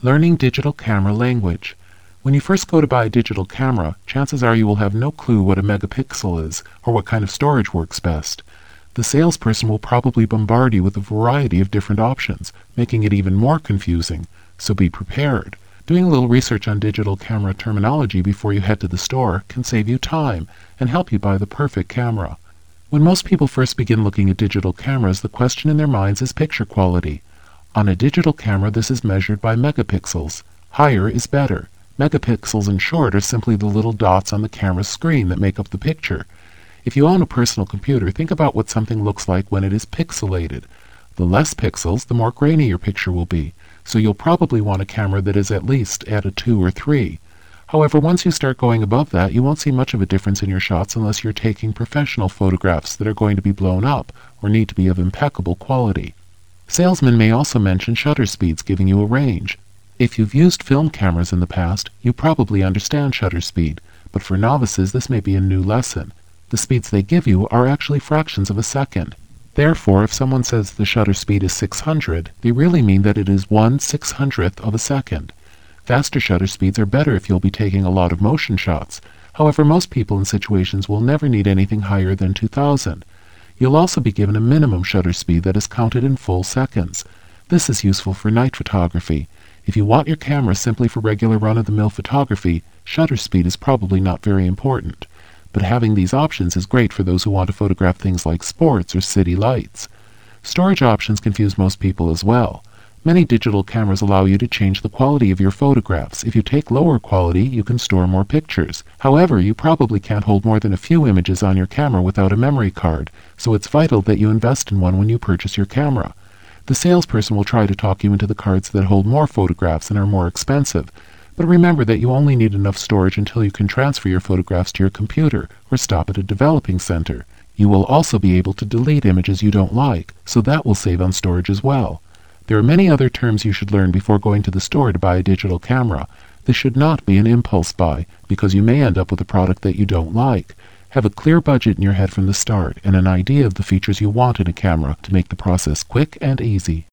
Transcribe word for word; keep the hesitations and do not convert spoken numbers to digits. Learning digital camera language. When you first go to buy a digital camera, chances are you will have no clue what a megapixel is or what kind of storage works best. The salesperson will probably bombard you with a variety of different options, making it even more confusing, so be prepared. Doing a little research on digital camera terminology before you head to the store can save you time and help you buy the perfect camera. When most people first begin looking at digital cameras, the question in their minds is picture quality. On a digital camera, this is measured by megapixels. Higher is better. Megapixels, in short, are simply the little dots on the camera's screen that make up the picture. If you own a personal computer, think about what something looks like when it is pixelated. The less pixels, the more grainy your picture will be. So you'll probably want a camera that is at least at a two or three. However, once you start going above that, you won't see much of a difference in your shots unless you're taking professional photographs that are going to be blown up or need to be of impeccable quality. Salesmen may also mention shutter speeds, giving you a range. If you've used film cameras in the past, you probably understand shutter speed, but for novices this may be a new lesson. The speeds they give you are actually fractions of a second. Therefore, if someone says the shutter speed is six hundred, they really mean that it is one six hundredth of a second. Faster shutter speeds are better if you'll be taking a lot of motion shots. However, most people in situations will never need anything higher than two thousand. You'll also be given a minimum shutter speed that is counted in full seconds. This is useful for night photography. If you want your camera simply for regular run-of-the-mill photography, shutter speed is probably not very important. But having these options is great for those who want to photograph things like sports or city lights. Storage options confuse most people as well. Many digital cameras allow you to change the quality of your photographs. If you take lower quality, you can store more pictures. However, you probably can't hold more than a few images on your camera without a memory card, so it's vital that you invest in one when you purchase your camera. The salesperson will try to talk you into the cards that hold more photographs and are more expensive. But remember that you only need enough storage until you can transfer your photographs to your computer or stop at a developing center. You will also be able to delete images you don't like, so that will save on storage as well. There are many other terms you should learn before going to the store to buy a digital camera. This should not be an impulse buy, because you may end up with a product that you don't like. Have a clear budget in your head from the start and an idea of the features you want in a camera to make the process quick and easy.